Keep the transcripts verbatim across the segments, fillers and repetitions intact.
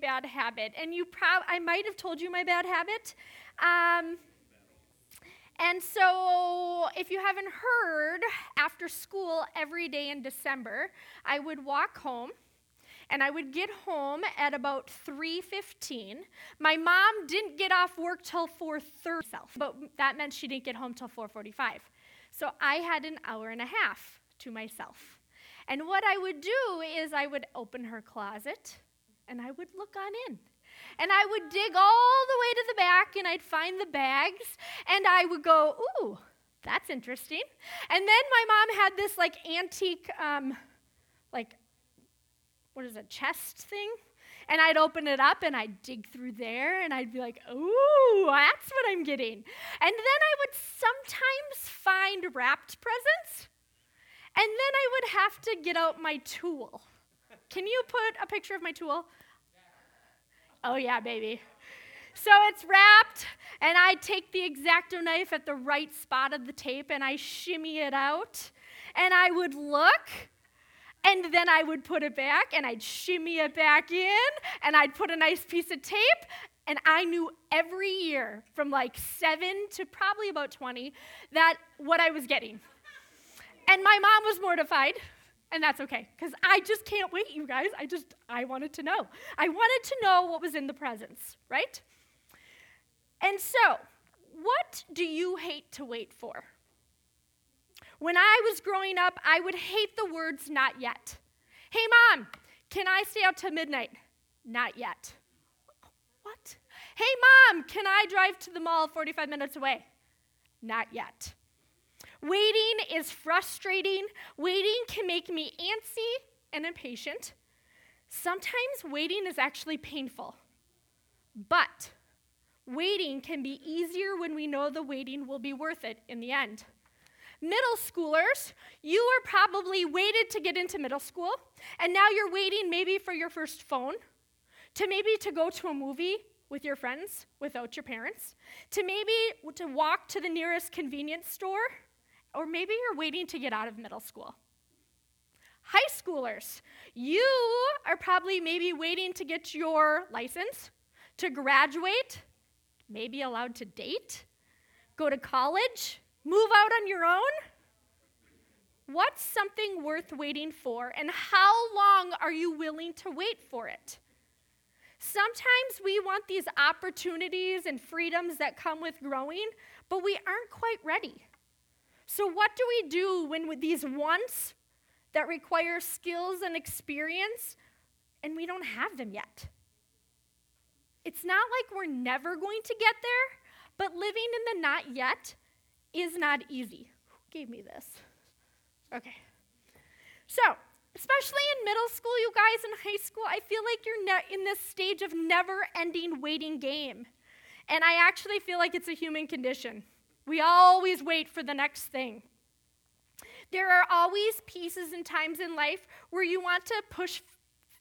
bad habit, and you prob- I might have told you my bad habit. Um, and so if you haven't heard, after school every day in December, I would walk home. And I would get home at about three fifteen. My mom didn't get off work till four thirty, but that meant she didn't get home till four forty-five. So I had an hour and a half to myself. And what I would do is I would open her closet, and I would look on in. And I would dig all the way to the back, and I'd find the bags, and I would go, ooh, that's interesting. And then my mom had this, like, antique, um, like, what is a chest thing? And I'd open it up and I'd dig through there and I'd be like, ooh, that's what I'm getting. And then I would sometimes find wrapped presents, and then I would have to get out my tool. Can you put a picture of my tool? Oh yeah, baby. So it's wrapped, and I take the X-Acto knife at the right spot of the tape and I shimmy it out, and I would look. And then I would put it back, and I'd shimmy it back in, and I'd put a nice piece of tape. And I knew every year, from like seven to probably about twenty, that what I was getting. And my mom was mortified, and that's okay, because I just can't wait, you guys. I just, I wanted to know. I wanted to know what was in the presents, right? And so, what do you hate to wait for? When I was growing up, I would hate the words, not yet. Hey, Mom, can I stay out till midnight? Not yet. What? Hey, Mom, can I drive to the mall forty-five minutes away? Not yet. Waiting is frustrating. Waiting can make me antsy and impatient. Sometimes waiting is actually painful. But waiting can be easier when we know the waiting will be worth it in the end. Middle schoolers, you were probably waited to get into middle school, and now you're waiting maybe for your first phone, to maybe to go to a movie with your friends without your parents, to maybe to walk to the nearest convenience store, or maybe you're waiting to get out of middle school. High schoolers, you are probably maybe waiting to get your license, to graduate, maybe allowed to date, go to college, move out on your own? What's something worth waiting for, and how long are you willing to wait for it? Sometimes we want these opportunities and freedoms that come with growing, but we aren't quite ready. So what do we do when with these wants that require skills and experience, and we don't have them yet? It's not like we're never going to get there, but living in the not yet is not easy. Who gave me this? Okay. So, especially in middle school, you guys, in high school, I feel like you're ne- in this stage of never-ending waiting game. And I actually feel like it's a human condition. We always wait for the next thing. There are always pieces and times in life where you want to push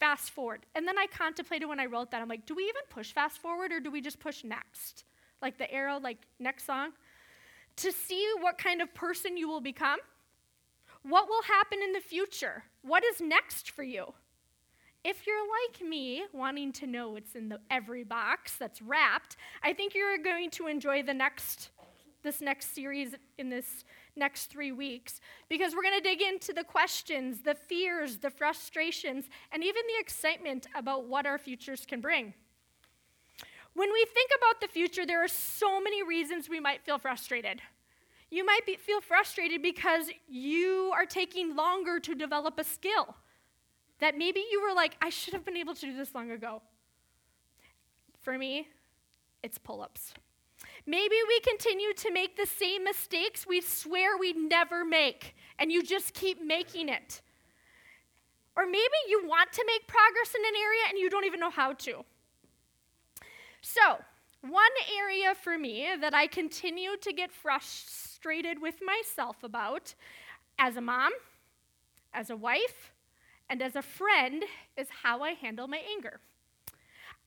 fast forward. And then I contemplated when I wrote that, I'm like, do we even push fast forward, or do we just push next? Like the arrow, like next song? To see what kind of person you will become, what will happen in the future, what is next for you. If you're like me, wanting to know what's in the every box that's wrapped, I think you're going to enjoy the next, this next series in this next three weeks, because we're going to dig into the questions, the fears, the frustrations, and even the excitement about what our futures can bring. When we think about the future, there are so many reasons we might feel frustrated. You might be, feel frustrated because you are taking longer to develop a skill that maybe you were like, I should have been able to do this long ago. For me, it's pull-ups. Maybe we continue to make the same mistakes we swear we never make, and you just keep making it. Or maybe you want to make progress in an area and you don't even know how to. So, one area for me that I continue to get frustrated with myself about as a mom, as a wife, and as a friend is how I handle my anger.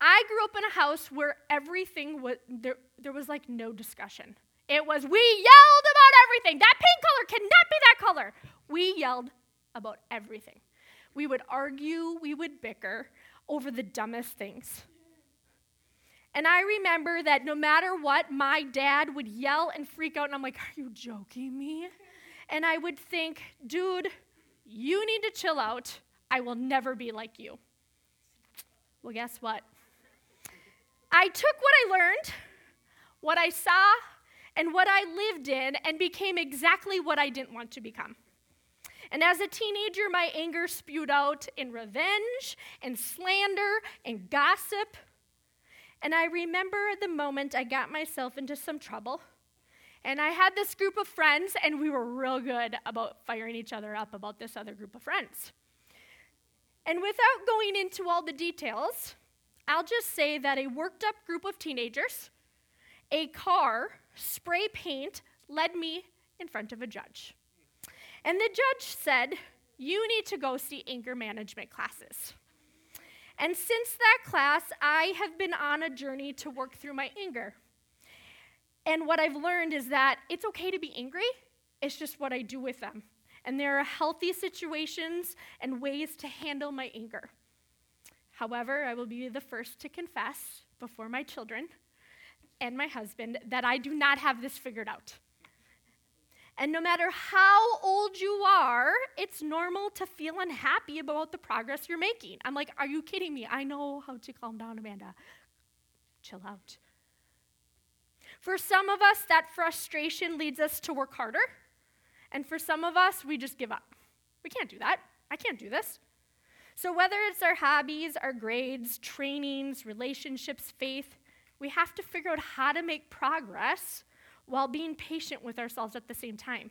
I grew up in a house where everything was, there, there was like no discussion. It was, we yelled about everything. That pink color cannot be that color. We yelled about everything. We would argue, we would bicker over the dumbest things. And I remember that no matter what, my dad would yell and freak out, and I'm like, are you joking me? And I would think, dude, you need to chill out. I will never be like you. Well, guess what? I took what I learned, what I saw, and what I lived in, and became exactly what I didn't want to become. And as a teenager, my anger spewed out in revenge and slander and gossip. And I remember the moment I got myself into some trouble, and I had this group of friends, and we were real good about firing each other up about this other group of friends. And without going into all the details, I'll just say that a worked-up group of teenagers, a car, spray paint, led me in front of a judge. And the judge said, you need to go see anger management classes. And since that class, I have been on a journey to work through my anger. And what I've learned is that it's okay to be angry, it's just what I do with them. And there are healthy situations and ways to handle my anger. However, I will be the first to confess before my children and my husband that I do not have this figured out. And no matter how old you are, it's normal to feel unhappy about the progress you're making. I'm like, are you kidding me? I know how to calm down, Amanda. Chill out. For some of us, that frustration leads us to work harder. And for some of us, we just give up. We can't do that. I can't do this. So whether it's our hobbies, our grades, trainings, relationships, faith, we have to figure out how to make progress while being patient with ourselves at the same time.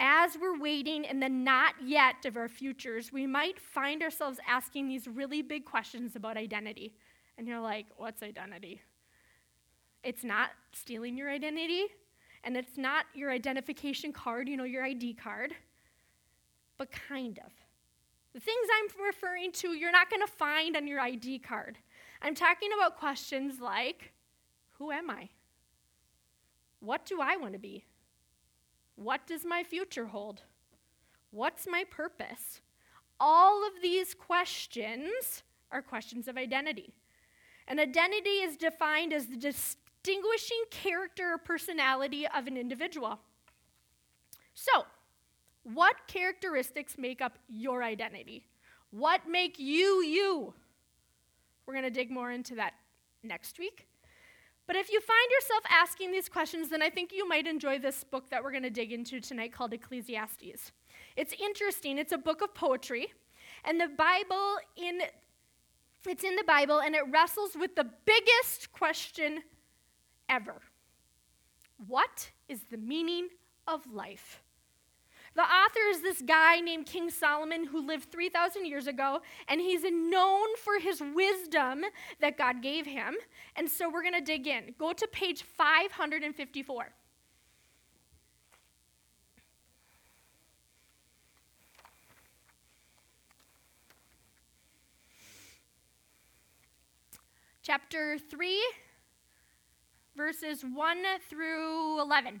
As we're waiting in the not yet of our futures, we might find ourselves asking these really big questions about identity. And you're like, what's identity? It's not stealing your identity, and it's not your identification card, you know, your I D card, but kind of. The things I'm referring to, you're not going to find on your I D card. I'm talking about questions like, who am I? What do I want to be? What does my future hold? What's my purpose? All of these questions are questions of identity. And identity is defined as the distinguishing character or personality of an individual. So, what characteristics make up your identity? What make you, you? We're going to dig more into that next week. But if you find yourself asking these questions, then I think you might enjoy this book that we're going to dig into tonight called Ecclesiastes. It's interesting. It's a book of poetry, and the Bible in it's in the Bible, and it wrestles with the biggest question ever. What is the meaning of life? The author is this guy named King Solomon who lived three thousand years ago, and he's known for his wisdom that God gave him. And so we're going to dig in. Go to page five fifty-four. Chapter three, verses one through eleven.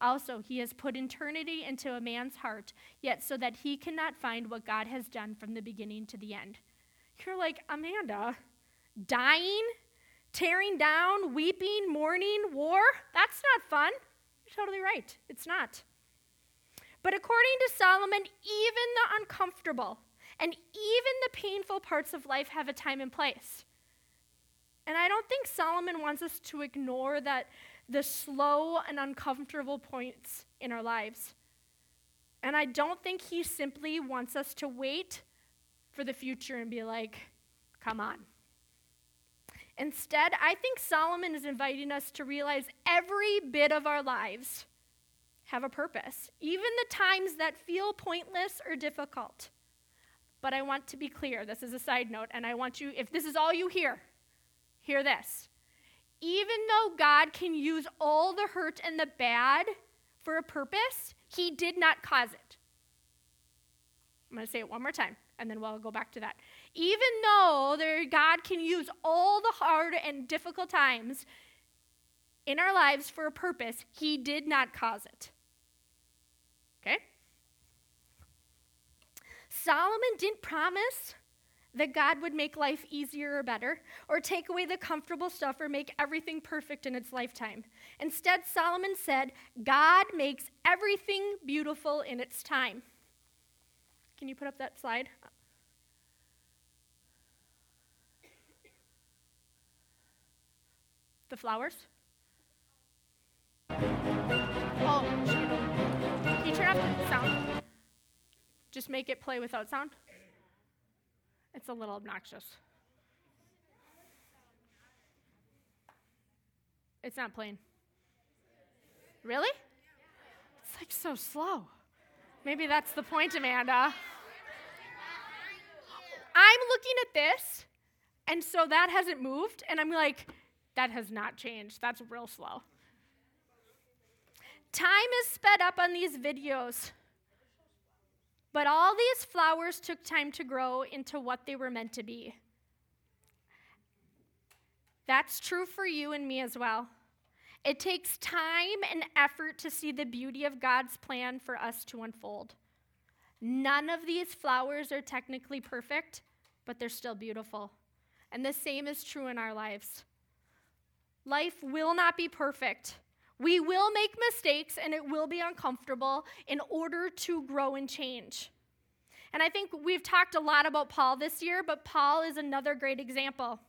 Also, he has put eternity into a man's heart, yet so that he cannot find what God has done from the beginning to the end. You're like, Amanda, dying, tearing down, weeping, mourning, war? That's not fun. You're totally right. It's not. But according to Solomon, even the uncomfortable and even the painful parts of life have a time and place. And I don't think Solomon wants us to ignore that the slow and uncomfortable points in our lives. And I don't think he simply wants us to wait for the future and be like, come on. Instead, I think Solomon is inviting us to realize every bit of our lives have a purpose, even the times that feel pointless or difficult. But I want to be clear, this is a side note, and I want you, if this is all you hear, hear this. Even though God can use all the hurt and the bad for a purpose, he did not cause it. I'm going to say it one more time, and then we'll go back to that. Even though there, God can use all the hard and difficult times in our lives for a purpose, he did not cause it. Okay? Solomon didn't promise that God would make life easier or better, or take away the comfortable stuff, or make everything perfect in its lifetime. Instead, Solomon said, God makes everything beautiful in its time. Can you put up that slide? The flowers? Oh, can you turn off the sound? Just make it play without sound? It's a little obnoxious. It's not playing. Really? It's like so slow. Maybe that's the point, Amanda. I'm looking at this, and so that hasn't moved, and I'm like, that has not changed. That's real slow. Time is sped up on these videos. But all these flowers took time to grow into what they were meant to be. That's true for you and me as well. It takes time and effort to see the beauty of God's plan for us to unfold. None of these flowers are technically perfect, but they're still beautiful. And the same is true in our lives. Life will not be perfect. We will make mistakes, and it will be uncomfortable in order to grow and change. And I think we've talked a lot about Paul this year, but Paul is another great example.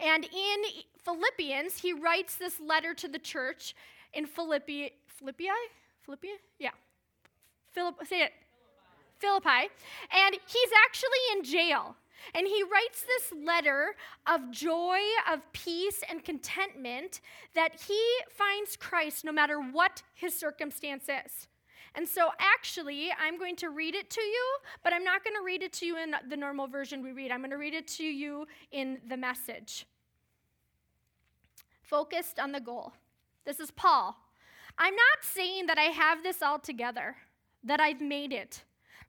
And in Philippians, he writes this letter to the church in Philippi, Philippi? Philippi? Yeah. Philip, say it. Philippi. Philippi. And he's actually in jail. And he writes this letter of joy, of peace, and contentment that he finds Christ no matter what his circumstance is. And so actually, I'm going to read it to you, but I'm not going to read it to you in the normal version we read. I'm going to read it to you in the Message. Focused on the goal. This is Paul. I'm not saying that I have this all together, that I've made it,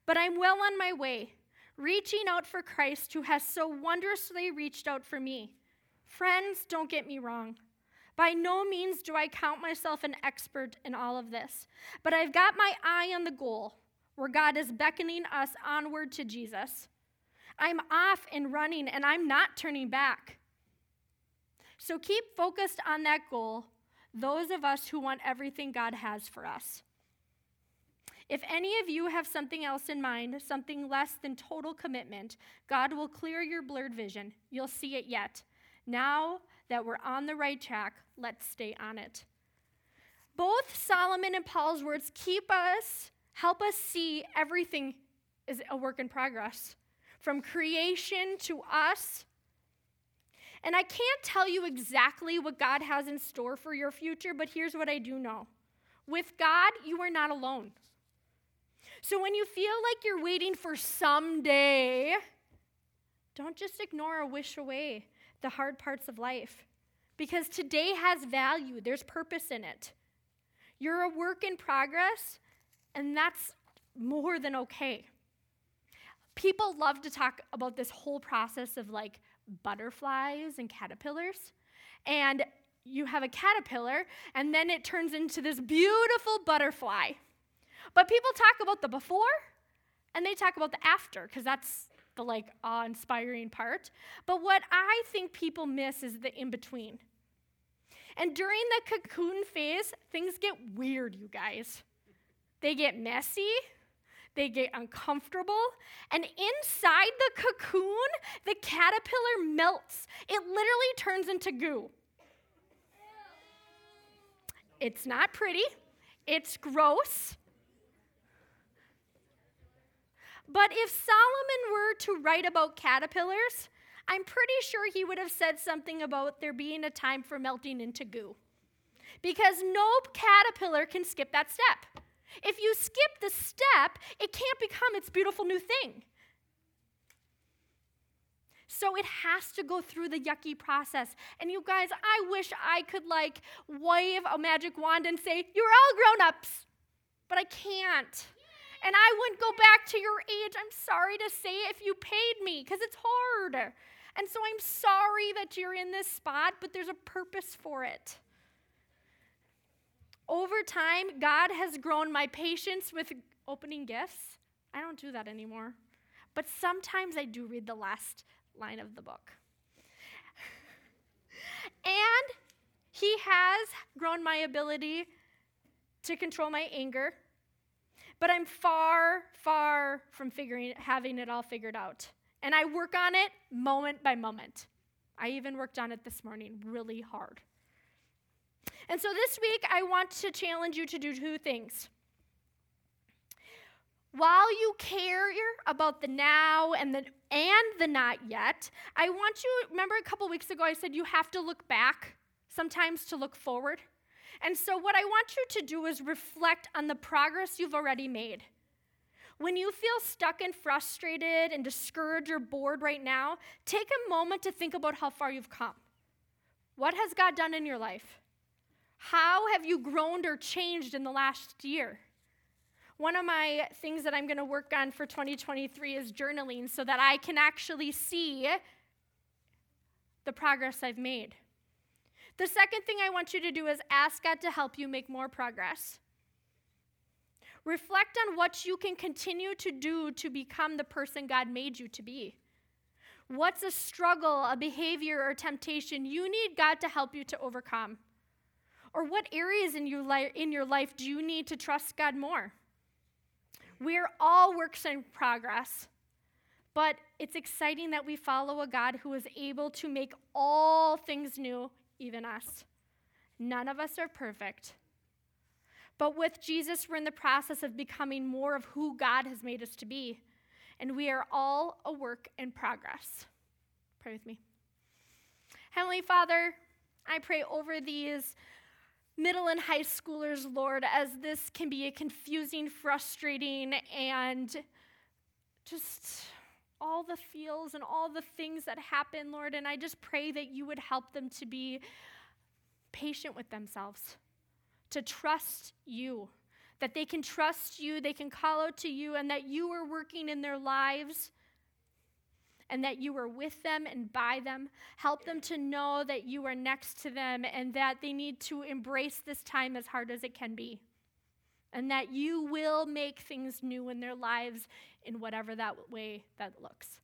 but I'm well on my way. Reaching out for Christ who has so wondrously reached out for me. Friends, don't get me wrong. By no means do I count myself an expert in all of this, but I've got my eye on the goal where God is beckoning us onward to Jesus. I'm off and running, and I'm not turning back. So keep focused on that goal, those of us who want everything God has for us. If any of you have something else in mind, something less than total commitment, God will clear your blurred vision. You'll see it yet. Now that we're on the right track, let's stay on it. Both Solomon and Paul's words keep us, help us see everything is a work in progress, from creation to us. And I can't tell you exactly what God has in store for your future, but here's what I do know. With God, you are not alone. So when you feel like you're waiting for someday, don't just ignore or wish away the hard parts of life, because today has value. There's purpose in it. You're a work in progress, and that's more than okay. People love to talk about this whole process of like butterflies and caterpillars, and you have a caterpillar, and then it turns into this beautiful butterfly. But people talk about the before, and they talk about the after, because that's the, like, awe-inspiring part. But what I think people miss is the in-between. And during the cocoon phase, things get weird, you guys. They get messy. They get uncomfortable. And inside the cocoon, the caterpillar melts. It literally turns into goo. It's not pretty. It's gross. But if Solomon were to write about caterpillars, I'm pretty sure he would have said something about there being a time for melting into goo. Because no caterpillar can skip that step. If you skip the step, it can't become its beautiful new thing. So it has to go through the yucky process. And you guys, I wish I could like wave a magic wand and say, you're all grown-ups, but I can't. And I wouldn't go back to your age. I'm sorry to say it if you paid me, because it's hard. And so I'm sorry that you're in this spot, but there's a purpose for it. Over time, God has grown my patience with opening gifts. I don't do that anymore. But sometimes I do read the last line of the book. And he has grown my ability to control my anger. But I'm far, far from figuring, having it all figured out. And I work on it moment by moment. I even worked on it this morning really hard. And so this week, I want to challenge you to do two things. While you care about the now and the and the not yet, I want you, remember a couple weeks ago I said you have to look back sometimes to look forward? And so what I want you to do is reflect on the progress you've already made. When you feel stuck and frustrated and discouraged or bored right now, take a moment to think about how far you've come. What has God done in your life? How have you grown or changed in the last year? One of my things that I'm going to work on for twenty twenty-three is journaling so that I can actually see the progress I've made. The second thing I want you to do is ask God to help you make more progress. Reflect on what you can continue to do to become the person God made you to be. What's a struggle, a behavior, or temptation you need God to help you to overcome? Or what areas in your, li- in your life do you need to trust God more? We're all works in progress, but it's exciting that we follow a God who is able to make all things new. Even us. None of us are perfect. But with Jesus, we're in the process of becoming more of who God has made us to be. And we are all a work in progress. Pray with me. Heavenly Father, I pray over these middle and high schoolers, Lord, as this can be a confusing, frustrating, and just all the feels and all the things that happen, Lord, and I just pray that you would help them to be patient with themselves, to trust you, that they can trust you, they can call out to you, and that you are working in their lives, and that you are with them and by them. Help them to know that you are next to them and that they need to embrace this time as hard as it can be, and that you will make things new in their lives in whatever that way that looks.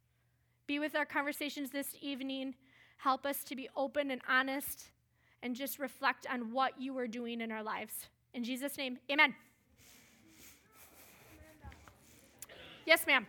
Be with our conversations this evening. Help us to be open and honest and just reflect on what you are doing in our lives. In Jesus' name, amen. Yes, ma'am.